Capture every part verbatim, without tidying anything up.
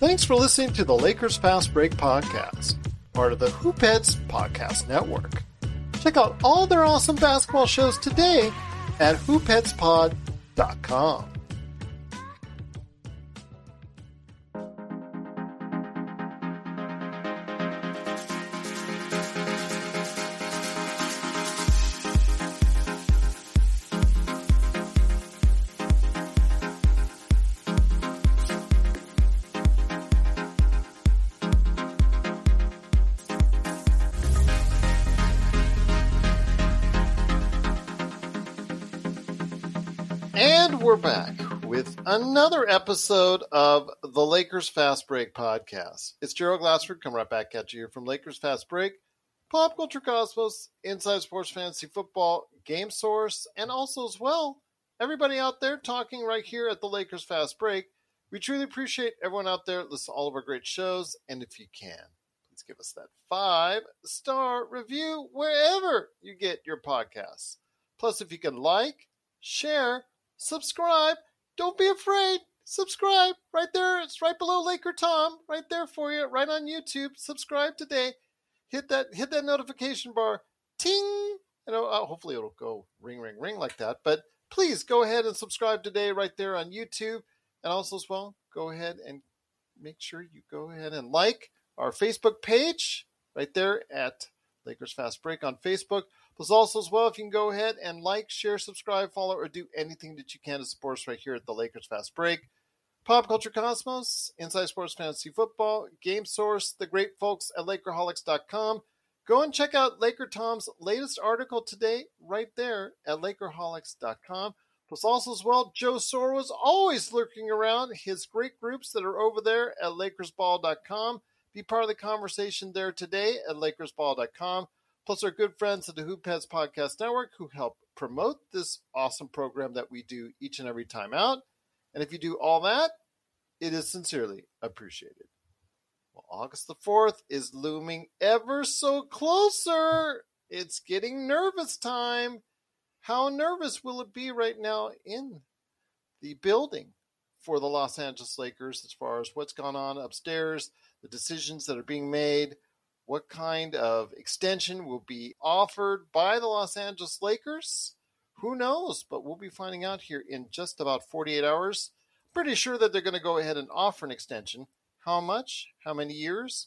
Thanks for listening to the Lakers Fast Break podcast, part of the Hoopheads Podcast Network. Check out all their awesome basketball shows today at hoopheads pod dot com. We're back with another episode of the Lakers Fast Break podcast. It's Gerald Glassford coming right back at you here from Lakers Fast Break, Pop Culture Cosmos, Inside Sports Fantasy Football, Game Source, and also as well, everybody out there talking right here at the Lakers Fast Break. We truly appreciate everyone out there. Listen to all of our great shows, and if you can, please give us that five-star review wherever you get your podcasts. Plus, if you can like, share, subscribe. Don't be afraid. Subscribe right there. It's right below Laker Tom, right there for you, right on YouTube. Subscribe today. Hit that hit that notification bar. Ting. And uh, hopefully it'll go ring, ring, ring like that. But please go ahead and subscribe today right there on YouTube. And also as well, go ahead and make sure you go ahead and like our Facebook page right there at Lakers Fast Break on Facebook. Plus also as well, if you can go ahead and like, share, subscribe, follow, or do anything that you can to support us right here at the Lakers Fast Break, Pop Culture Cosmos, Inside Sports Fantasy Football, Game Source, the great folks at Lakerholics dot com. Go and check out Laker Tom's latest article today right there at Lakerholics dot com. Plus also as well, Joe Tsai is always lurking around his great groups that are over there at Lakers Ball dot com. Be part of the conversation there today at Lakers Ball dot com. Plus our good friends at the Hoopheads Podcast Network who help promote this awesome program that we do each and every time out. And if you do all that, it is sincerely appreciated. Well, August the fourth is looming ever so closer. It's getting nervous time. How nervous will it be right now in the building for the Los Angeles Lakers as far as what's gone on upstairs, the decisions that are being made, what kind of extension will be offered by the Los Angeles Lakers? Who knows? But we'll be finding out here in just about forty-eight hours. Pretty sure that they're going to go ahead and offer an extension. How much? How many years?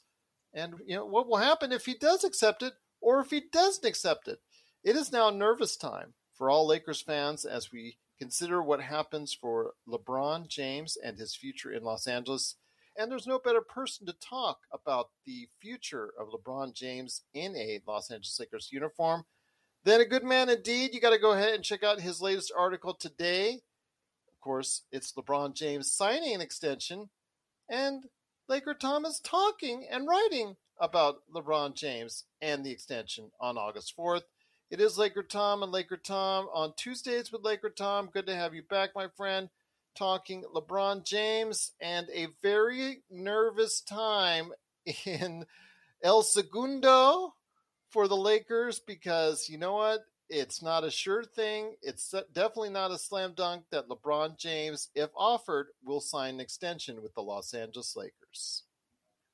And you know what will happen if he does accept it or if he doesn't accept it? It is now nervous time for all Lakers fans as we consider what happens for LeBron James and his future in Los Angeles. And there's no better person to talk about the future of LeBron James in a Los Angeles Lakers uniform than a good man indeed. You got to go ahead and check out his latest article today. Of course, it's LeBron James signing an extension, and Laker Tom is talking and writing about LeBron James and the extension on August fourth. It is Laker Tom and Laker Tom on Tuesdays with Laker Tom. Good to have you back, my friend. Talking LeBron James and a very nervous time in El Segundo for the Lakers because, you know what, it's not a sure thing. It's definitely not a slam dunk that LeBron James, if offered, will sign an extension with the Los Angeles Lakers.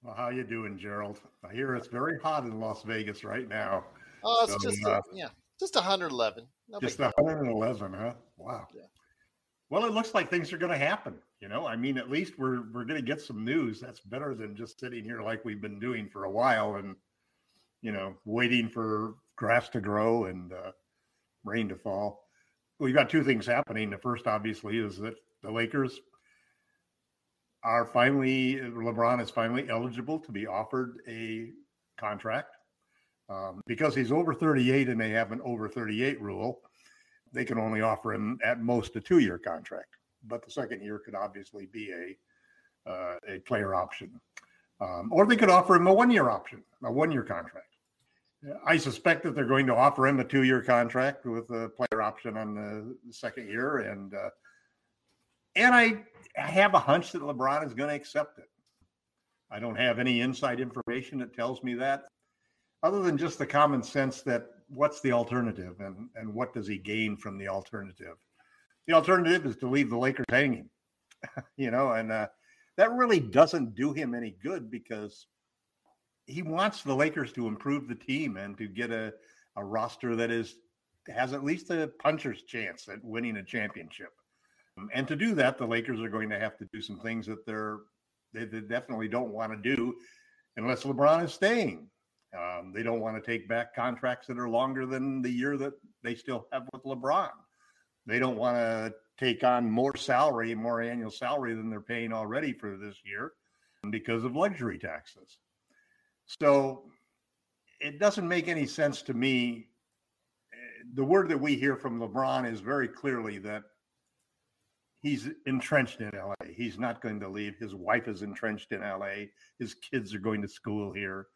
Well, how you doing, Gerald? I hear it's very hot in Las Vegas right now. Oh, it's so, just, uh, yeah, just one eleven. No just one eleven, huh? Wow. Yeah. Well, it looks like things are going to happen, you know. I mean, at least we're we're going to get some news. That's better than just sitting here like we've been doing for a while and, you know, waiting for grass to grow and uh, rain to fall. We've got two things happening. The first, obviously, is that the Lakers are finally, LeBron is finally eligible to be offered a contract um, because he's over thirty-eight and they have an over thirty-eight rule. They can only offer him at most a two-year contract, but the second year could obviously be a uh, a player option. Um, or they could offer him a one-year option, a one-year contract. I suspect that they're going to offer him a two-year contract with a player option on the second year. And uh, and I have a hunch that LeBron is going to accept it. I don't have any inside information that tells me that, other than just the common sense that what's the alternative and, and what does he gain from the alternative? The alternative is to leave the Lakers hanging, you know, and uh, that really doesn't do him any good, because he wants the Lakers to improve the team and to get a, a roster that is has at least a puncher's chance at winning a championship. And to do that, the Lakers are going to have to do some things that they're they, they definitely don't want to do unless LeBron is staying. Um, they don't want to take back contracts that are longer than the year that they still have with LeBron. They don't want to take on more salary, more annual salary than they're paying already for this year because of luxury taxes. So it doesn't make any sense to me. The word that we hear from LeBron is very clearly that he's entrenched in L A. He's not going to leave. His wife is entrenched in L A. His kids are going to school here.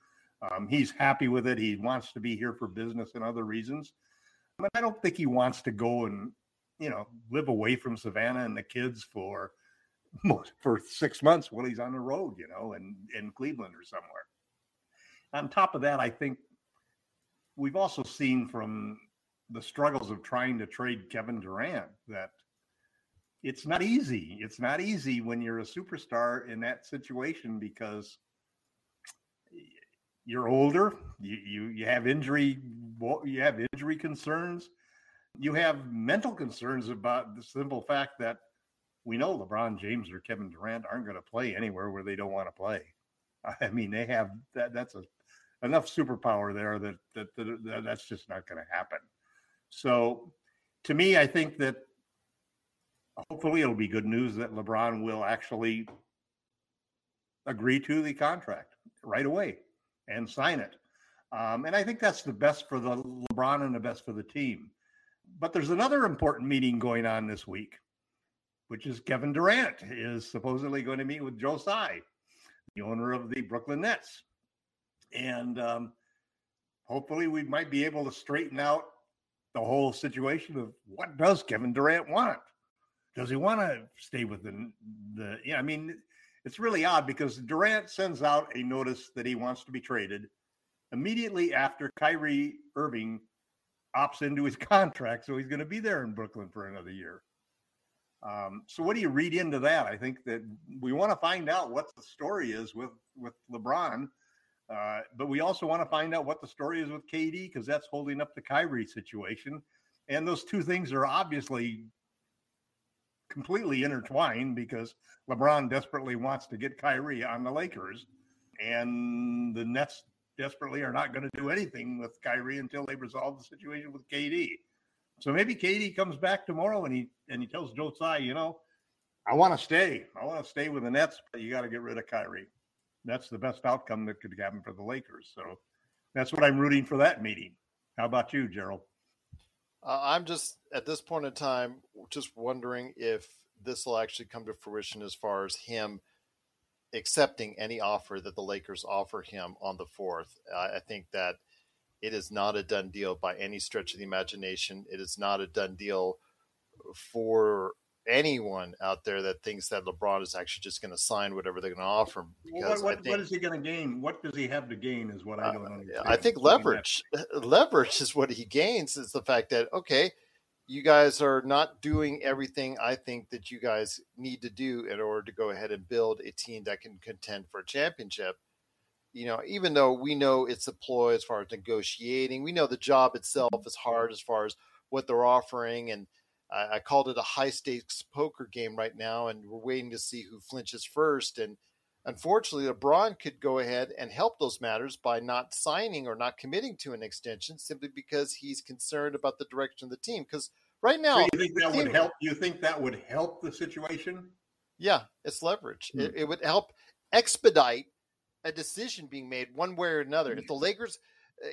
Um, he's happy with it. He wants to be here for business and other reasons. But I don't think he wants to go and, you know, live away from Savannah and the kids for for six months while he's on the road, you know, in, in Cleveland or somewhere. On top of that, I think we've also seen from the struggles of trying to trade Kevin Durant that it's not easy. It's not easy when you're a superstar in that situation, because you're older, you, you, you have injury, you have injury concerns. You have mental concerns about the simple fact that we know LeBron James or Kevin Durant aren't going to play anywhere where they don't want to play. I mean, they have that, that's a, enough superpower there that, that, that, that that's just not going to happen. So to me, I think that hopefully it'll be good news that LeBron will actually agree to the contract right away and sign it. Um, and I think that's the best for the LeBron and the best for the team. But there's another important meeting going on this week, which is Kevin Durant is supposedly going to meet with Joe Tsai, the owner of the Brooklyn Nets. And um, hopefully we might be able to straighten out the whole situation of what does Kevin Durant want? Does he want to stay with the, the – yeah, I mean, it's really odd because Durant sends out a notice that he wants to be traded immediately after Kyrie Irving opts into his contract, so he's going to be there in Brooklyn for another year. Um, so what do you read into that? I think that we want to find out what the story is with, with LeBron, uh, but we also want to find out what the story is with K D, because that's holding up the Kyrie situation. And those two things are obviously completely intertwined, because LeBron desperately wants to get Kyrie on the Lakers, and the Nets desperately are not going to do anything with Kyrie until they resolve the situation with K D. So maybe K D comes back tomorrow and he and he tells Joe Tsai, you know, I want to stay. I want to stay with the Nets, but you got to get rid of Kyrie. That's the best outcome that could happen for the Lakers. So that's what I'm rooting for, that meeting. How about you, Gerald? Uh, I'm just, at this point in time, just wondering if this will actually come to fruition as far as him accepting any offer that the Lakers offer him on the fourth. I think that it is not a done deal by any stretch of the imagination. It is not a done deal for anyone out there that thinks that LeBron is actually just going to sign whatever they're going to offer him. Because well, what, I think, what is he going to gain? What does he have to gain is what I don't uh, understand. I think leverage. Leverage is what he gains, is the fact that, okay, you guys are not doing everything I think that you guys need to do in order to go ahead and build a team that can contend for a championship. You know, even though we know it's a ploy as far as negotiating, we know the job itself is hard as far as what they're offering. And I, I called it a high stakes poker game right now. And we're waiting to see who flinches first. And unfortunately, LeBron could go ahead and help those matters by not signing or not committing to an extension, simply because he's concerned about the direction of the team. Because right now, so you think that team, would help? You think that would help the situation? Yeah, it's leverage. Hmm. It, it would help expedite a decision being made one way or another. If the Lakers,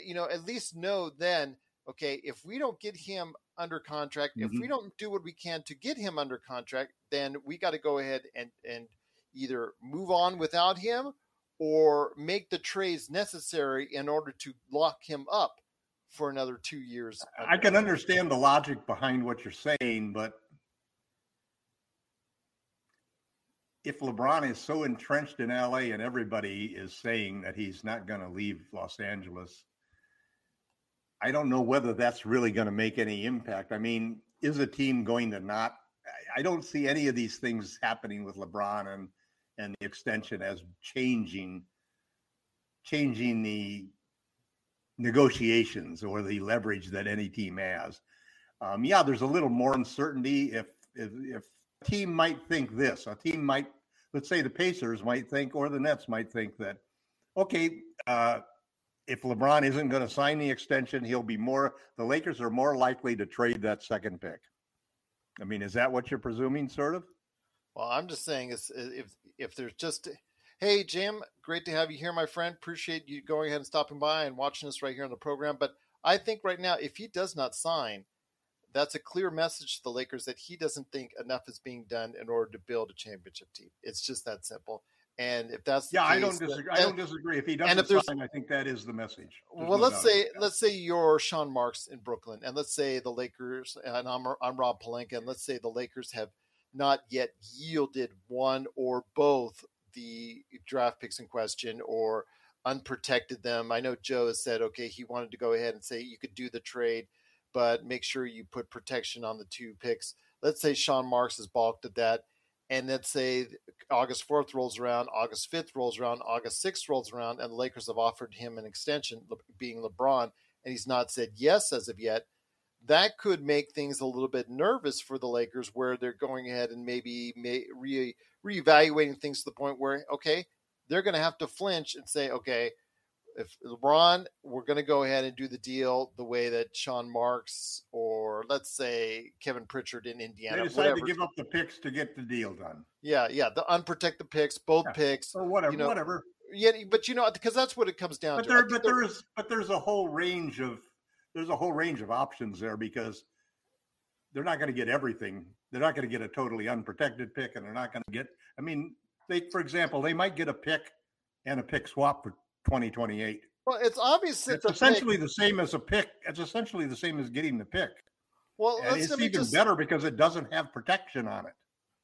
you know, at least know then, okay, if we don't get him under contract, mm-hmm. if we don't do what we can to get him under contract, then we got to go ahead and, and either move on without him or make the trades necessary in order to lock him up for another two years. I can understand the logic behind what you're saying, but if LeBron is so entrenched in L A and everybody is saying that he's not going to leave Los Angeles, I don't know whether that's really going to make any impact. I mean, is a team going to not? I don't see any of these things happening with LeBron and, and the extension as changing, changing the negotiations or the leverage that any team has. Um, yeah, there's a little more uncertainty if, if, if a team might think this, a team might, let's say the Pacers might think, or the Nets might think that, okay, uh, if LeBron isn't going to sign the extension, he'll be more, the Lakers are more likely to trade that second pick. I mean, is that what you're presuming, sort of? Well, I'm just saying it's, if if there's just, hey, Jim, great to have you here, my friend. Appreciate you going ahead and stopping by and watching us right here on the program. But I think right now, if he does not sign, that's a clear message to the Lakers that he doesn't think enough is being done in order to build a championship team. It's just that simple. And if that's yeah, the case, I don't disagree. Then, I don't disagree. If he doesn't if sign, I think that is the message. There's well, no let's say that. let's say you're Sean Marks in Brooklyn, and let's say the Lakers, and I'm I'm Rob Pelinka, and let's say the Lakers have not yet yielded one or both the draft picks in question or unprotected them. I know Joe has said, okay, he wanted to go ahead and say you could do the trade, but make sure you put protection on the two picks. Let's say Sean Marks has balked at that. And let's say August fourth rolls around, August fifth rolls around, August sixth rolls around, and the Lakers have offered him an extension, being LeBron, and he's not said yes as of yet. That could make things a little bit nervous for the Lakers, where they're going ahead and maybe re- reevaluating things to the point where, okay, they're going to have to flinch and say, okay, if LeBron, we're going to go ahead and do the deal the way that Sean Marks or let's say Kevin Pritchard in Indiana. They decided to give up the picks to get the deal done. Yeah, yeah, the unprotected picks, both yeah. picks, or whatever, you know, whatever. Yeah, but you know, because that's what it comes down but to. There, but there is, but there's a whole range of there's a whole range of options there because they're not going to get everything. They're not going to get a totally unprotected pick, and they're not going to get. I mean, they, for example, they might get a pick and a pick swap for twenty twenty-eight. Well, it's obvious it's, it's essentially pick. the same as a pick. It's essentially the same as getting the pick. Well, let's, it's let even just, better because it doesn't have protection on it.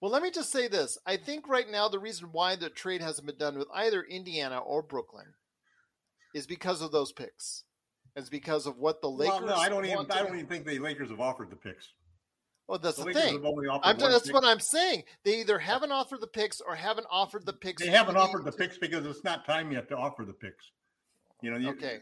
Well, let me just say this. I think right now the reason why the trade hasn't been done with either Indiana or Brooklyn is because of those picks. It's because of what the Lakers. Well, no, I don't even. I don't even think the Lakers have offered the picks. Well, that's the, the thing. I'm, that's pick. what I'm saying. They either haven't offered the picks or haven't offered the picks. They haven't offered the picks because it's not time yet to offer the picks. You know. You, okay.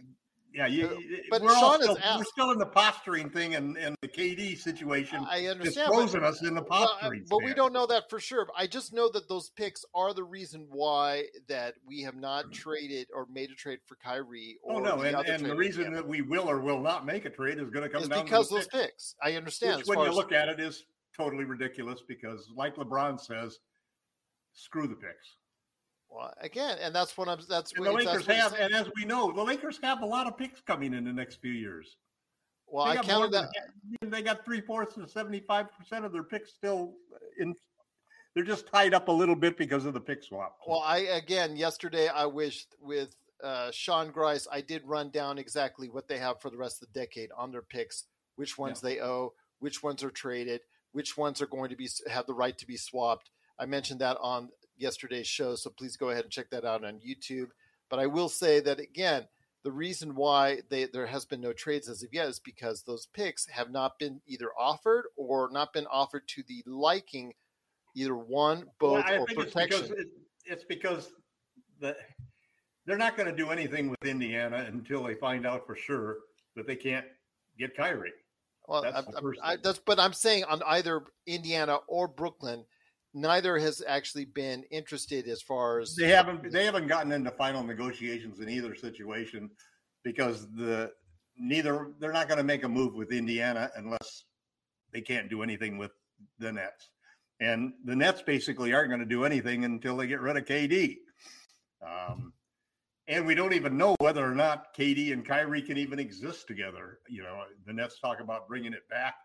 Yeah. You, but we're, Sean still, is we're still in the posturing thing and, and the K D situation. I understand. It's frozen us in the posturing. Well, but we don't know that for sure. I just know that those picks are the reason why that we have not mm-hmm. traded or made a trade for Kyrie. Or oh, no. The and other and the reason again. that we will or will not make a trade is going to come it's down because to those picks. picks. I understand. Which, when you look at it, is totally ridiculous because, like LeBron says, screw the picks. Well, again, and that's what I'm. That's and the Lakers have, and as we know, the Lakers have a lot of picks coming in the next few years. Well, I counted that they got three fourths and seventy-five percent of their picks still in. They're just tied up a little bit because of the pick swap. Well, I again yesterday I wished with uh, Sean Grice I did run down exactly what they have for the rest of the decade on their picks, which ones yeah. they owe, which ones are traded, which ones are going to be have the right to be swapped. I mentioned that on yesterday's show, so please go ahead and check that out on YouTube. But I will say that again, the reason why they, there has been no trades as of yet is because those picks have not been either offered or not been offered to the liking, either one, both, well, or protection. It's because, it, it's because the, they're not going to do anything with Indiana until they find out for sure that they can't get Kyrie. Well, that's I, I, I, that's but I'm saying on either Indiana or Brooklyn. Neither has actually been interested as far as they haven't they haven't gotten into final negotiations in either situation because the neither they're not going to make a move with Indiana unless they can't do anything with the Nets, and the Nets basically aren't going to do anything until they get rid of K D, um, and we don't even know whether or not K D and Kyrie can even exist together. You know, the Nets talk about bringing it back.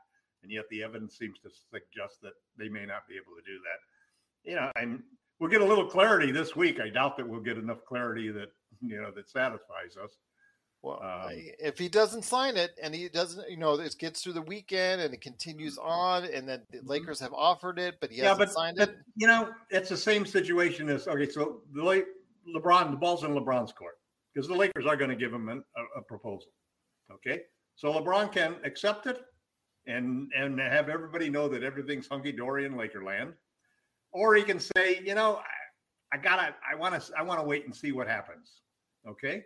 And yet the evidence seems to suggest that they may not be able to do that. You know, I'm, we'll get a little clarity this week. I doubt that we'll get enough clarity that, you know, that satisfies us. Well, um, if he doesn't sign it and he doesn't, you know, it gets through the weekend and it continues on, and then the Lakers have offered it, but he yeah, hasn't but, signed but, it. You know, it's the same situation as, okay, so the late LeBron, the ball's in LeBron's court because the Lakers are going to give him an, a, a proposal. Okay. So LeBron can accept it and, and have everybody know that everything's hunky-dory in Lakerland. Or he can say, you know, I, I gotta, I want to, I want to wait and see what happens. Okay.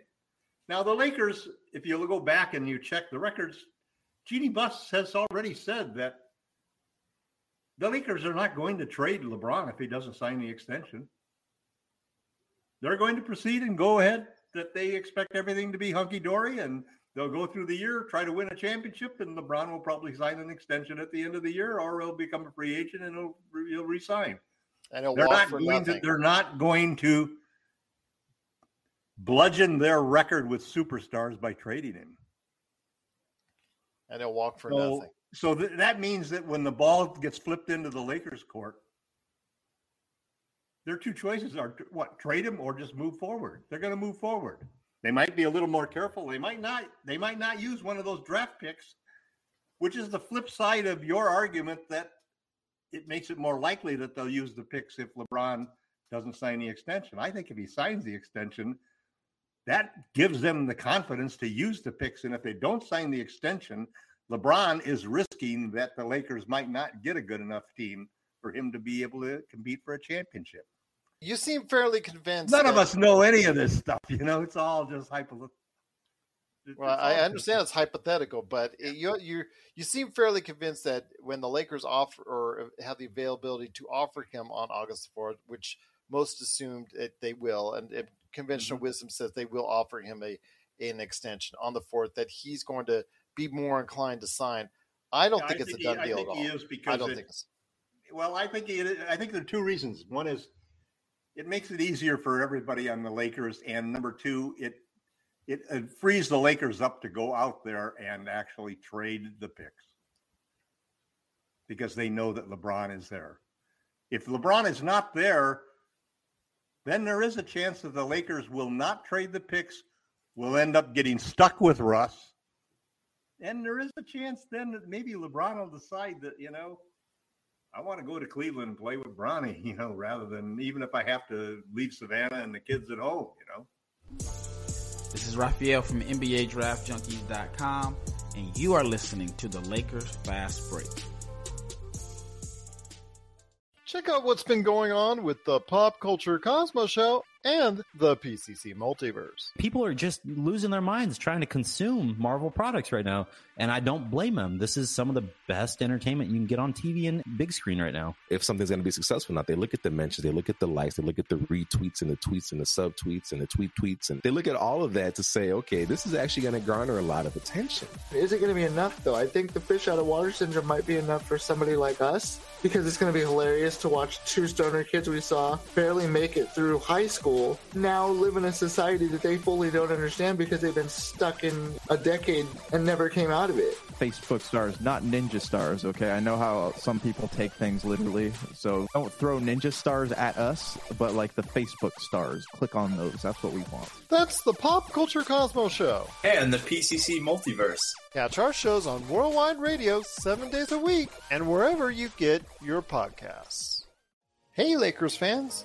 Now the Lakers, if you go back and you check the records, Jeannie Buss has already said that the Lakers are not going to trade LeBron if he doesn't sign the extension. They're going to proceed and go ahead that they expect everything to be hunky-dory, and they'll go through the year, try to win a championship, and LeBron will probably sign an extension at the end of the year, or he'll become a free agent and he'll, he'll resign. And they're not going to, they're not going to bludgeon their record with superstars by trading him. And they'll walk for so, nothing. So th- that means that when the ball gets flipped into the Lakers' court, their two choices are, what, trade him or just move forward. They're going to move forward. They might be a little more careful. They might not. They might not use one of those draft picks, which is the flip side of your argument that it makes it more likely that they'll use the picks if LeBron doesn't sign the extension. I think if he signs the extension, that gives them the confidence to use the picks. And if they don't sign the extension, LeBron is risking that the Lakers might not get a good enough team for him to be able to compete for a championship. You seem fairly convinced. None of us know any of this stuff. You know, it's all just hypothetical. Well, I understand it's hypothetical, but it, you you you seem fairly convinced that when the Lakers offer or have the availability to offer him on August fourth, which most assumed it, they will, and it, conventional mm-hmm. wisdom says they will offer him a an extension on the fourth, that he's going to be more inclined to sign. I don't yeah, think I it's think a done he, deal I think at all. He is because I don't it, think it's. Well, I think it, I think there are two reasons. One is, it makes it easier for everybody on the Lakers. And number two, it, it it frees the Lakers up to go out there and actually trade the picks because they know that LeBron is there. If LeBron is not there, then there is a chance that the Lakers will not trade the picks, will end up getting stuck with Russ. And there is a chance then that maybe LeBron will decide that, you know, I want to go to Cleveland and play with Bronny, you know, rather than even if I have to leave Savannah and the kids at home, you know. This is Raphael from N B A Draft Junkies dot com, and you are listening to the Lakers Fast Break. Check out what's been going on with the Pop Culture Cosmos Show and the P C C Multiverse. People are just losing their minds trying to consume Marvel products right now, and I don't blame them. This is some of the best entertainment you can get on T V and big screen right now. If something's going to be successful now, they look at the mentions, they look at the likes, they look at the retweets and the tweets and the subtweets and the tweet tweets, and they look at all of that to say, okay, this is actually going to garner a lot of attention. Is it going to be enough, though? I think the fish out of water syndrome might be enough for somebody like us, because it's going to be hilarious to watch two stoner kids we saw barely make it through high school now live in a society that they fully don't understand because they've been stuck in a decade and never came out of it. Facebook stars, not ninja stars, okay? I know how some people take things literally, so don't throw ninja stars at us, but like the Facebook stars, click on those. That's what we want. That's the Pop Culture Cosmos Show. And the P C C Multiverse. Catch our shows on Worldwide Radio seven days a week and wherever you get your podcasts. Hey, Lakers fans.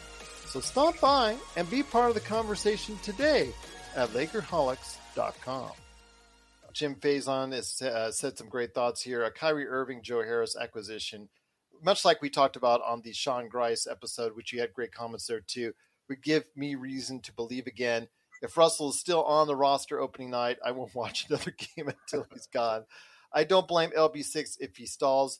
So stop by and be part of the conversation today at Lakerholics dot com. Jim Faison has uh, said some great thoughts here. A Kyrie Irving, Joe Harris acquisition, much like we talked about on the Sean Grice episode, which you had great comments there too, would give me reason to believe again. If Russell is still on the roster opening night, I won't watch another game until he's gone. I don't blame L B six if he stalls.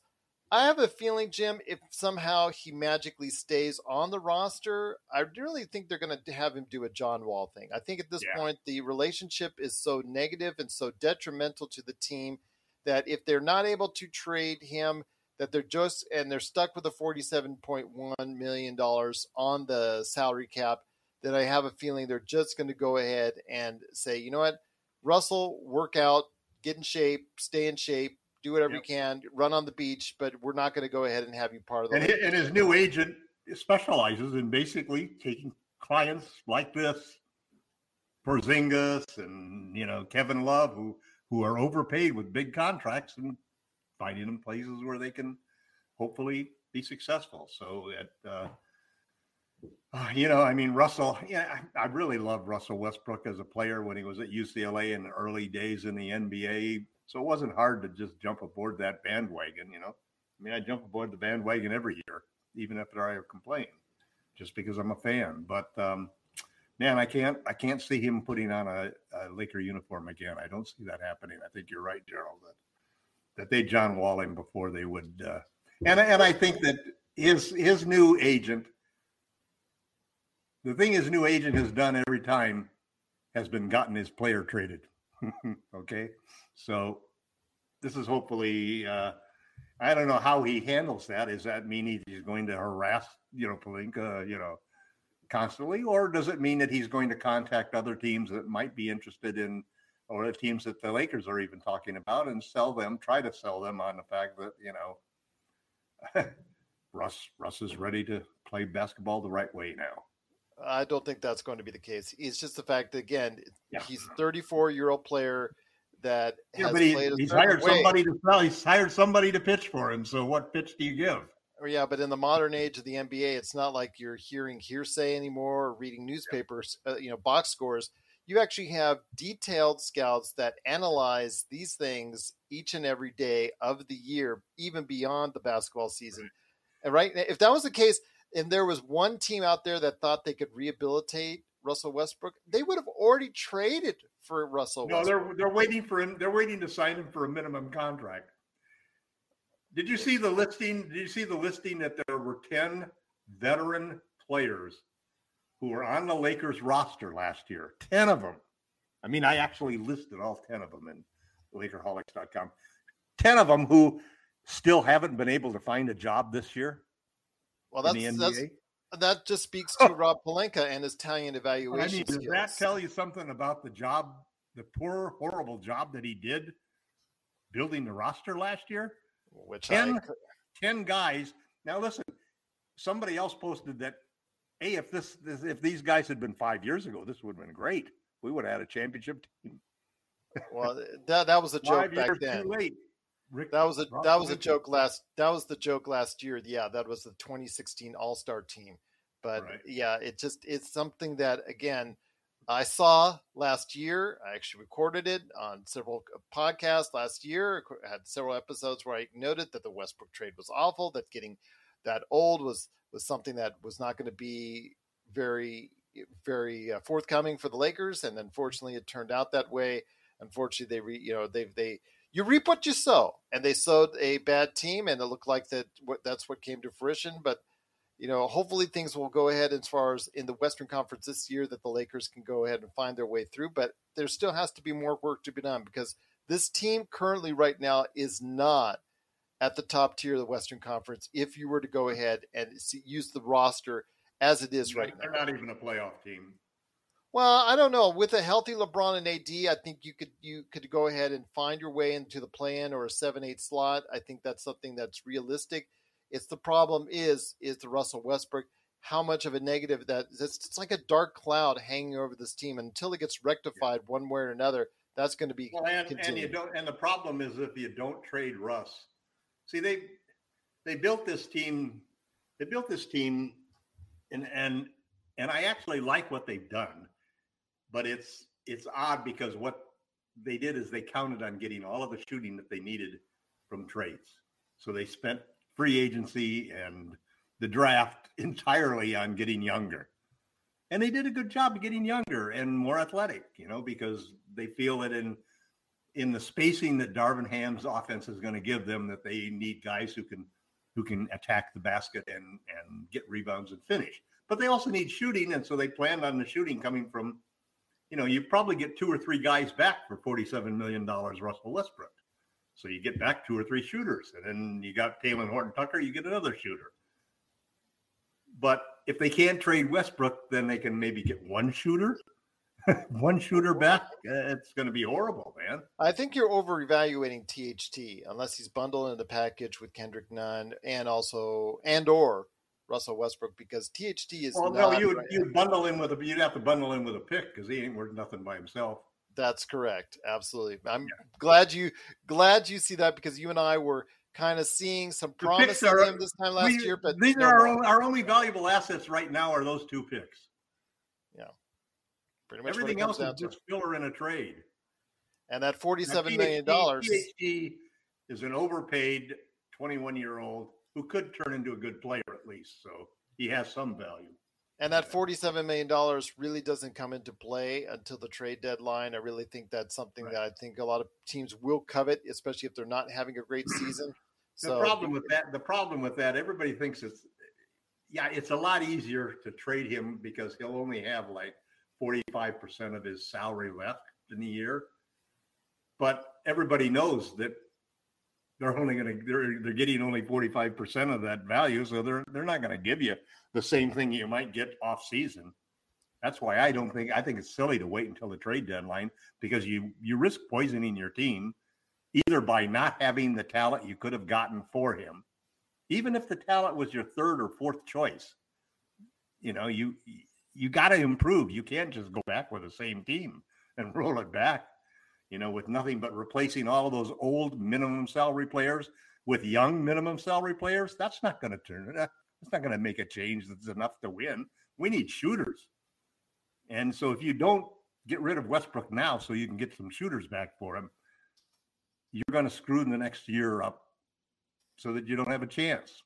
I have a feeling, Jim, if somehow he magically stays on the roster, I really think they're going to have him do a John Wall thing. I think at this yeah. point, the relationship is so negative and so detrimental to the team that if they're not able to trade him, that they're just, and they're stuck with the forty-seven point one million dollars on the salary cap, that I have a feeling they're just going to go ahead and say, you know what, Russell, work out, get in shape, stay in shape. Do whatever yep. you can, run on the beach, but we're not going to go ahead and have you part of the. And, and his new agent specializes in basically taking clients like this, Porzingis and, you know, Kevin Love, who, who are overpaid with big contracts, and finding them places where they can hopefully be successful. So, at, uh, uh, you know, I mean, Russell, yeah, I, I really love Russell Westbrook as a player when he was at U C L A in the early days in the N B A. So it wasn't hard to just jump aboard that bandwagon, you know. I mean, I jump aboard the bandwagon every year, even if I complain, just because I'm a fan. But um, man, I can't, I can't see him putting on a, a Laker uniform again. I don't see that happening. I think you're right, Gerald, that that they John Wall him before they would. Uh, and and I think that his his new agent, the thing his new agent has done every time, has been gotten his player traded. Okay. So this is hopefully, uh, I don't know how he handles that. Does that mean he's going to harass, you know, Pelinka, you know, constantly? Or does it mean that he's going to contact other teams that might be interested in, or the teams that the Lakers are even talking about, and sell them, try to sell them on the fact that, you know, Russ, Russ is ready to play basketball the right way now? I don't think that's going to be the case. It's just the fact that, again, yeah. he's a thirty-four-year-old player that yeah, has but he, played a he's hired way. somebody to sell. He's hired somebody to pitch for him. So what pitch do you give? Yeah, but in the modern age of the N B A, it's not like you're hearing hearsay anymore or reading newspapers, yeah. uh, you know, box scores. You actually have detailed scouts that analyze these things each and every day of the year, even beyond the basketball season. Right. And right, if that was the case, and there was one team out there that thought they could rehabilitate Russell Westbrook, they would have already traded for Russell Westbrook. No, they're they're waiting for him. They're waiting to sign him for a minimum contract. Did you see the listing? Did you see the listing that there were ten veteran players who were on the Lakers roster last year? ten of them. I mean, I actually listed all ten of them in Lakerholics dot com. ten of them who still haven't been able to find a job this year. Well, that's, in the N B A. that's That just speaks to Rob Pelinka and his Italian evaluation. I mean, does skills. that tell you something about the job, the poor, horrible job that he did building the roster last year? Which ten, I... ten guys. Now, listen, somebody else posted that, hey, if this, this if these guys had been five years ago, this would have been great. We would have had a championship team. Well, that that was a joke back then. Too late. Rick, that was a Rob that was Rick. a joke last that was the joke last year. Yeah, that was the twenty sixteen All-Star team. But right. yeah, it just it's something that, again, I saw last year. I actually recorded it on several podcasts last year. I had several episodes where I noted that the Westbrook trade was awful, that getting that old was was something that was not going to be very very forthcoming for the Lakers, and unfortunately it turned out that way. Unfortunately, they re, you know, they they You reap what you sow, and they sowed a bad team, and it looked like that. What, that's what came to fruition. But, you know, hopefully things will go ahead as far as in the Western Conference this year that the Lakers can go ahead and find their way through. But there still has to be more work to be done, because this team currently right now is not at the top tier of the Western Conference if you were to go ahead and see, use the roster as it is yeah, right they're now. They're not even a playoff team. Well, I don't know. With a healthy LeBron and A D, I think you could you could go ahead and find your way into the play-in or a seven eight slot. I think that's something that's realistic. It's the problem is is the Russell Westbrook. How much of a negative that is? It's like a dark cloud hanging over this team, and until it gets rectified yeah. one way or another, that's going to be well, and, continued. And you don't. And the problem is if you don't trade Russ. See, they they built this team. They built this team, and and and I actually like what they've done. But it's it's odd because what they did is they counted on getting all of the shooting that they needed from trades. So they spent free agency and the draft entirely on getting younger. And they did a good job of getting younger and more athletic, you know, because they feel that in in the spacing that Darvin Ham's offense is going to give them, that they need guys who can who can attack the basket and, and get rebounds and finish. But they also need shooting, and so they planned on the shooting coming from, you know, you probably get two or three guys back for forty-seven million dollars, Russell Westbrook. So you get back two or three shooters, and then you got Talen Horton-Tucker, you get another shooter. But if they can't trade Westbrook, then they can maybe get one shooter, one shooter back. It's going to be horrible, man. I think you're over-evaluating T H T unless he's bundled in the package with Kendrick Nunn and also and or Russell Westbrook, because T H T is. Well, not no, you would you bundle in with a you'd have to bundle in with a pick because he ain't worth nothing by himself. That's correct. Absolutely. I'm yeah. glad you glad you see that, because you and I were kind of seeing some promise in him this time last we, year. But these no are our, own, our only valuable assets right now are those two picks. Yeah. Pretty much everything else is just filler in a trade. And that forty-seven million dollars. T H T is an overpaid twenty-one-year-old who could turn into a good player at least. So he has some value. And that forty-seven million dollars really doesn't come into play until the trade deadline. I really think that's something right. that I think a lot of teams will covet, especially if they're not having a great season. the so, problem with that, the problem with that, everybody thinks it's, yeah, it's a lot easier to trade him because he'll only have like forty-five percent of his salary left in the year. But everybody knows that they're only going to they're, they're getting only forty-five percent of that value, so they're they're not going to give you the same thing you might get off season. That's why I don't think I think it's silly to wait until the trade deadline, because you you risk poisoning your team either by not having the talent you could have gotten for him, even if the talent was your third or fourth choice. You know, you you got to improve. You can't just go back with the same team and roll it back. You know, with nothing but replacing all of those old minimum salary players with young minimum salary players, that's not going to turn it. It's not going to make a change that's enough to win. We need shooters. And so if you don't get rid of Westbrook now so you can get some shooters back for him, you're going to screw the next year up so that you don't have a chance.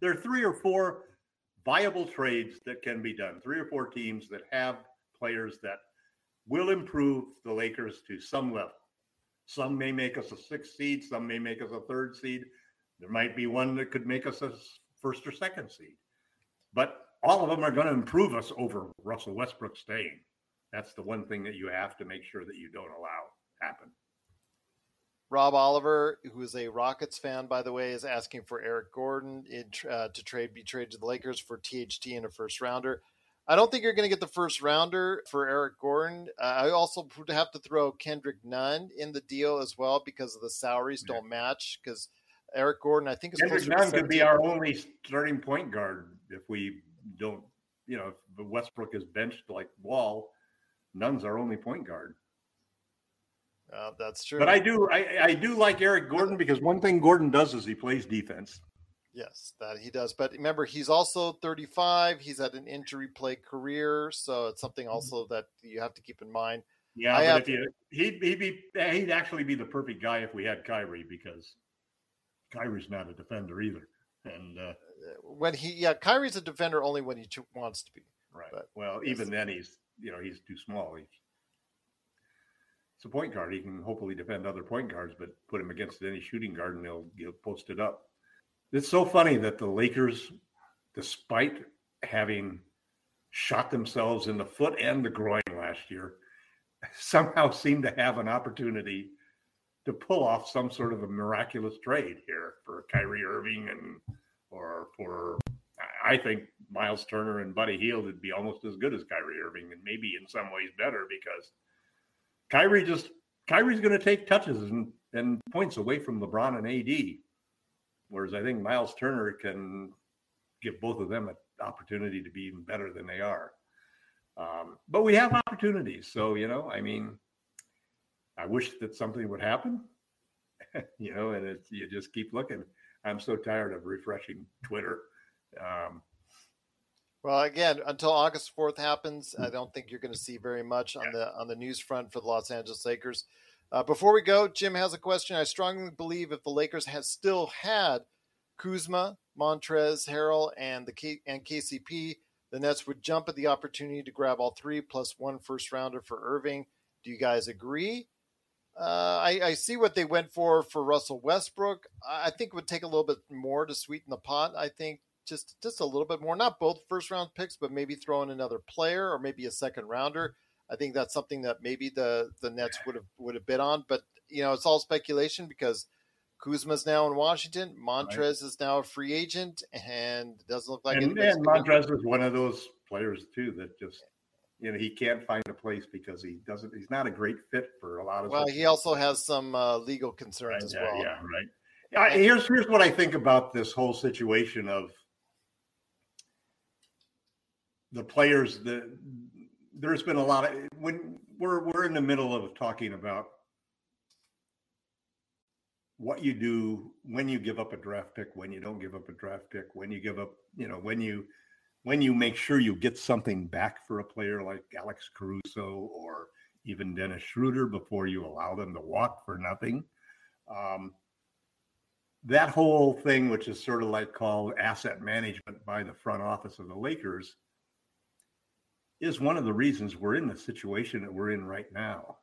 There are three or four viable trades that can be done, three or four teams that have players that will improve the Lakers to some level. Some may make us a sixth seed. Some may make us a third seed. There might be one that could make us a first or second seed. But all of them are going to improve us over Russell Westbrook staying. That's the one thing that you have to make sure that you don't allow happen. Rob Oliver, who is a Rockets fan, by the way, is asking for Eric Gordon in, uh, to trade be traded to the Lakers for T H T and a first rounder. I don't think you're going to get the first rounder for Eric Gordon. Uh, I also have to throw Kendrick Nunn in the deal as well because of the salaries yeah. don't match. Because Eric Gordon, I think, is Kendrick Nunn could be our only starting point guard if we don't, you know, if Westbrook is benched like Wall, Nunn's our only point guard. Uh, that's true. But I do, I, I do like Eric Gordon because one thing Gordon does is he plays defense. Yes, that he does. But remember, he's also thirty-five. He's had an injury-plagued career, so it's something also that you have to keep in mind. Yeah, I but if you, he'd, he'd be he'd actually be the perfect guy if we had Kyrie, because Kyrie's not a defender either. And uh, when he yeah, Kyrie's a defender only when he wants to be. Right. But, well, yes. even then he's you know he's too small. He's, it's a point guard. He can hopefully defend other point guards, but put him against any shooting guard and they'll he'll post it up. It's so funny that the Lakers, despite having shot themselves in the foot and the groin last year, somehow seem to have an opportunity to pull off some sort of a miraculous trade here for Kyrie Irving and or for, I think, Miles Turner and Buddy Hield would be almost as good as Kyrie Irving, and maybe in some ways better, because Kyrie just Kyrie's going to take touches and, and points away from LeBron and A D. Whereas I think Miles Turner can give both of them an opportunity to be even better than they are. Um, but we have opportunities. So, you know, I mean, I wish that something would happen, you know, and it's, you just keep looking. I'm so tired of refreshing Twitter. Um, well, again, until August fourth happens, I don't think you're going to see very much yeah. on the on the news front for the Los Angeles Lakers. Uh, before we go, Jim has a question. I strongly believe if the Lakers has still had Kuzma, Montrez, Harrell, and the K- and K C P, the Nets would jump at the opportunity to grab all three plus one first rounder for Irving. Do you guys agree? Uh, I, I see what they went for for Russell Westbrook. I think it would take a little bit more to sweeten the pot. I think just just a little bit more. Not both first round picks, but maybe throw in another player or maybe a second rounder. I think that's something that maybe the, the Nets would have would have bid on. But you know, it's all speculation because Kuzma's now in Washington. Montrez right. is now a free agent and doesn't look like. And, and Montrez is one of those players too that just. You know, he can't find a place because he doesn't. He's not a great fit for a lot of. Well, things. He also has some uh, legal concerns right, as yeah, well. Yeah, right. I, here's here's what I think about this whole situation of the players. That there's been a lot of when we're we're in the middle of talking about what you do when you give up a draft pick, when you don't give up a draft pick, when you give up, you know, when you. When you make sure you get something back for a player like Alex Caruso or even Dennis Schroeder before you allow them to walk for nothing. Um, that whole thing, which is sort of like called asset management by the front office of the Lakers, is one of the reasons we're in the situation that we're in right now.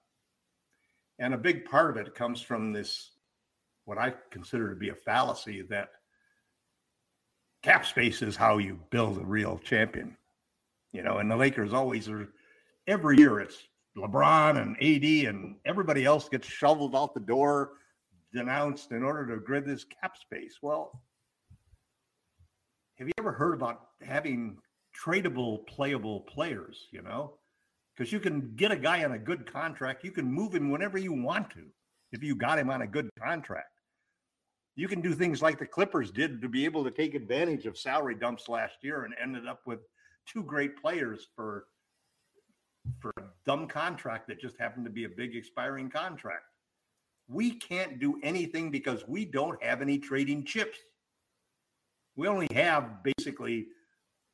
And a big part of it comes from this, what I consider to be a fallacy that cap space is how you build a real champion, you know, and the Lakers always are every year. It's LeBron and A D and everybody else gets shoveled out the door, denounced in order to grid this cap space. Well, have you ever heard about having tradable, playable players, you know, because you can get a guy on a good contract. You can move him whenever you want to. If you got him on a good contract. You can do things like the Clippers did to be able to take advantage of salary dumps last year and ended up with two great players for, for a dumb contract that just happened to be a big expiring contract. We can't do anything because we don't have any trading chips. We only have basically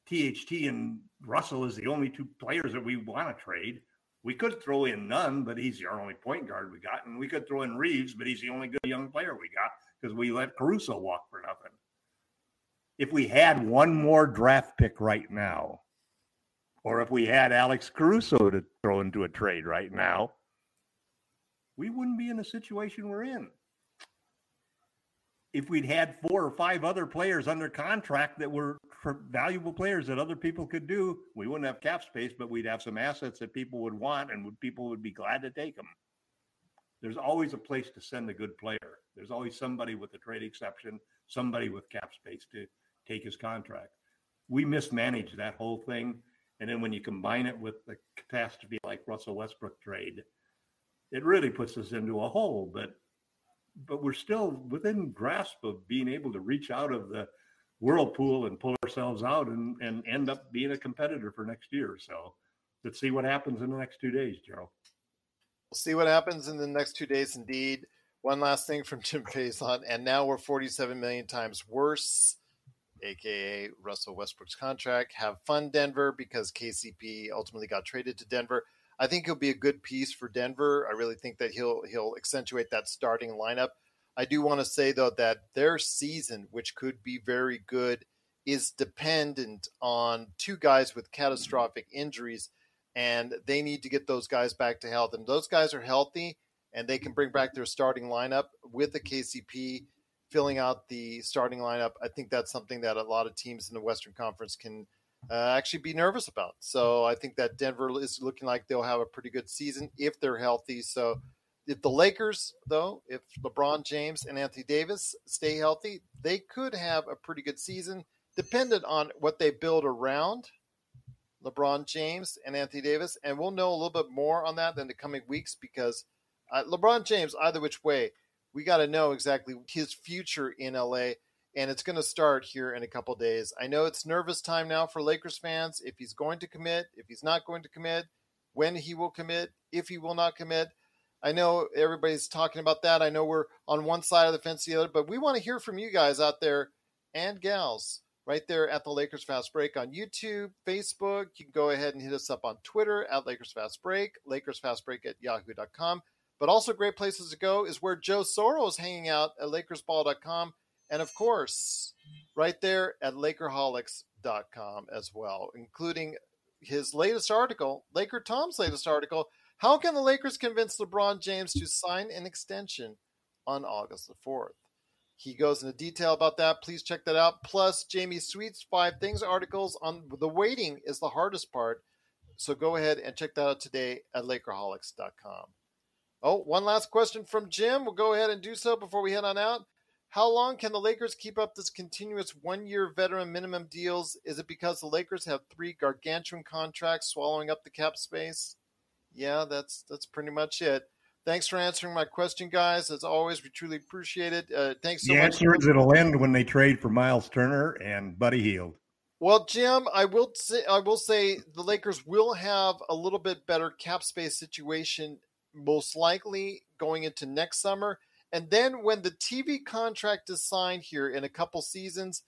T H T and Russell is the only two players that we want to trade. We could throw in Nunn, but he's our only point guard we got. And we could throw in Reeves, but he's the only good young player we got. Because we let Caruso walk for nothing. If we had one more draft pick right now, or if we had Alex Caruso to throw into a trade right now, we wouldn't be in the situation we're in. If we'd had four or five other players under contract that were valuable players that other people could do, we wouldn't have cap space, but we'd have some assets that people would want and would, people would be glad to take them. There's always a place to send a good player. There's always somebody with a trade exception, somebody with cap space to take his contract. We mismanage that whole thing. And then when you combine it with the catastrophe like Russell Westbrook trade, it really puts us into a hole. But but we're still within grasp of being able to reach out of the whirlpool and pull ourselves out and, and end up being a competitor for next year. So let's see what happens in the next two days, Gerald. We'll see what happens in the next two days, indeed. One last thing from Jim Faison, and now we're forty-seven million times worse, a k a. Russell Westbrook's contract. Have fun, Denver, because K C P ultimately got traded to Denver. I think he'll be a good piece for Denver. I really think that he'll he'll accentuate that starting lineup. I do want to say, though, that their season, which could be very good, is dependent on two guys with catastrophic injuries. And they need to get those guys back to health. And those guys are healthy, and they can bring back their starting lineup with the K C P filling out the starting lineup. I think that's something that a lot of teams in the Western Conference can uh, actually be nervous about. So I think that Denver is looking like they'll have a pretty good season if they're healthy. So if the Lakers, though, if LeBron James and Anthony Davis stay healthy, they could have a pretty good season, dependent on what they build around LeBron James and Anthony Davis, and we'll know a little bit more on that in the coming weeks because uh, LeBron James, either which way, we got to know exactly his future in L A, and it's going to start here in a couple of days. I know it's nervous time now for Lakers fans. If he's going to commit, if he's not going to commit, when he will commit, if he will not commit. I know everybody's talking about that. I know we're on one side of the fence, the other, but we want to hear from you guys out there and gals. Right there at the Lakers Fast Break on YouTube, Facebook. You can go ahead and hit us up on Twitter at Lakers Fast Break, LakersFastBreak at yahoo dot com. But also great places to go is where Joe Soro is hanging out at Lakers Ball dot com. And, of course, right there at Lakerholics dot com as well, including his latest article, Laker Tom's latest article, How can the Lakers convince LeBron James to sign an extension on August the fourth? He goes into detail about that. Please check that out. Plus, Jamie Sweet's Five Things articles on the waiting is the hardest part. So go ahead and check that out today at Lakerholics dot com. Oh, one last question from Jim. We'll go ahead and do so before we head on out. How long can the Lakers keep up this continuous one-year veteran minimum deals? Is it because the Lakers have three gargantuan contracts swallowing up the cap space? Yeah, that's that's pretty much it. Thanks for answering my question, guys. As always, we truly appreciate it. Uh, thanks so the much. The answer it'll end when they trade for Miles Turner and Buddy Hield. Well, Jim, I will say, I will say the Lakers will have a little bit better cap space situation most likely going into next summer. And then when the T V contract is signed here in a couple seasons,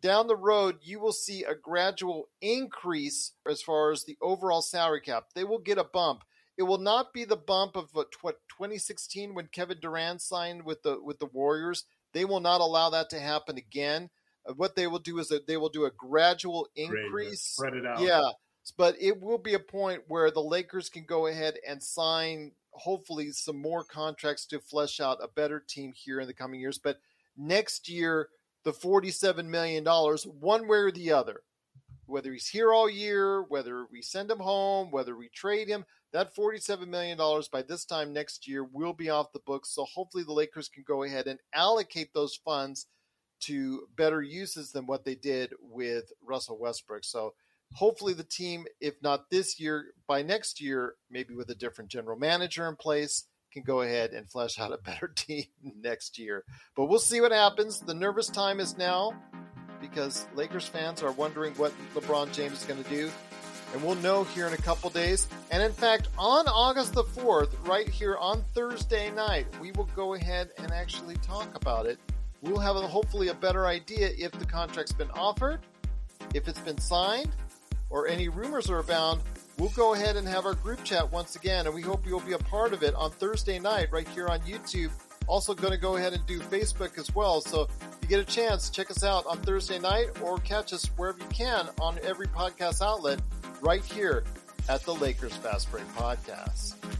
down the road, you will see a gradual increase as far as the overall salary cap. They will get a bump. It will not be the bump of what twenty sixteen when Kevin Durant signed with the with the Warriors. They will not allow that to happen again. What they will do is that they will do a gradual increase. Spread it out. Yeah, but it will be a point where the Lakers can go ahead and sign hopefully some more contracts to flesh out a better team here in the coming years. But next year, the forty-seven million dollars, one way or the other, whether he's here all year, whether we send him home, whether we trade him, that forty-seven million dollars by this time next year will be off the books. So hopefully the Lakers can go ahead and allocate those funds to better uses than what they did with Russell Westbrook. So hopefully the team, if not this year, by next year, maybe with a different general manager in place, can go ahead and flesh out a better team next year. But we'll see what happens. The nervous time is now because Lakers fans are wondering what LeBron James is going to do. And we'll know here in a couple days. And in fact, on August the fourth, right here on Thursday night, we will go ahead and actually talk about it. We'll have a, hopefully a better idea if the contract's been offered, if it's been signed, or any rumors are abound. We'll go ahead and have our group chat once again, and we hope you'll be a part of it on Thursday night right here on YouTube. Also going to go ahead and do Facebook as well. So if you get a chance, check us out on Thursday night or catch us wherever you can on every podcast outlet right here at the Lakers Fast Break Podcast.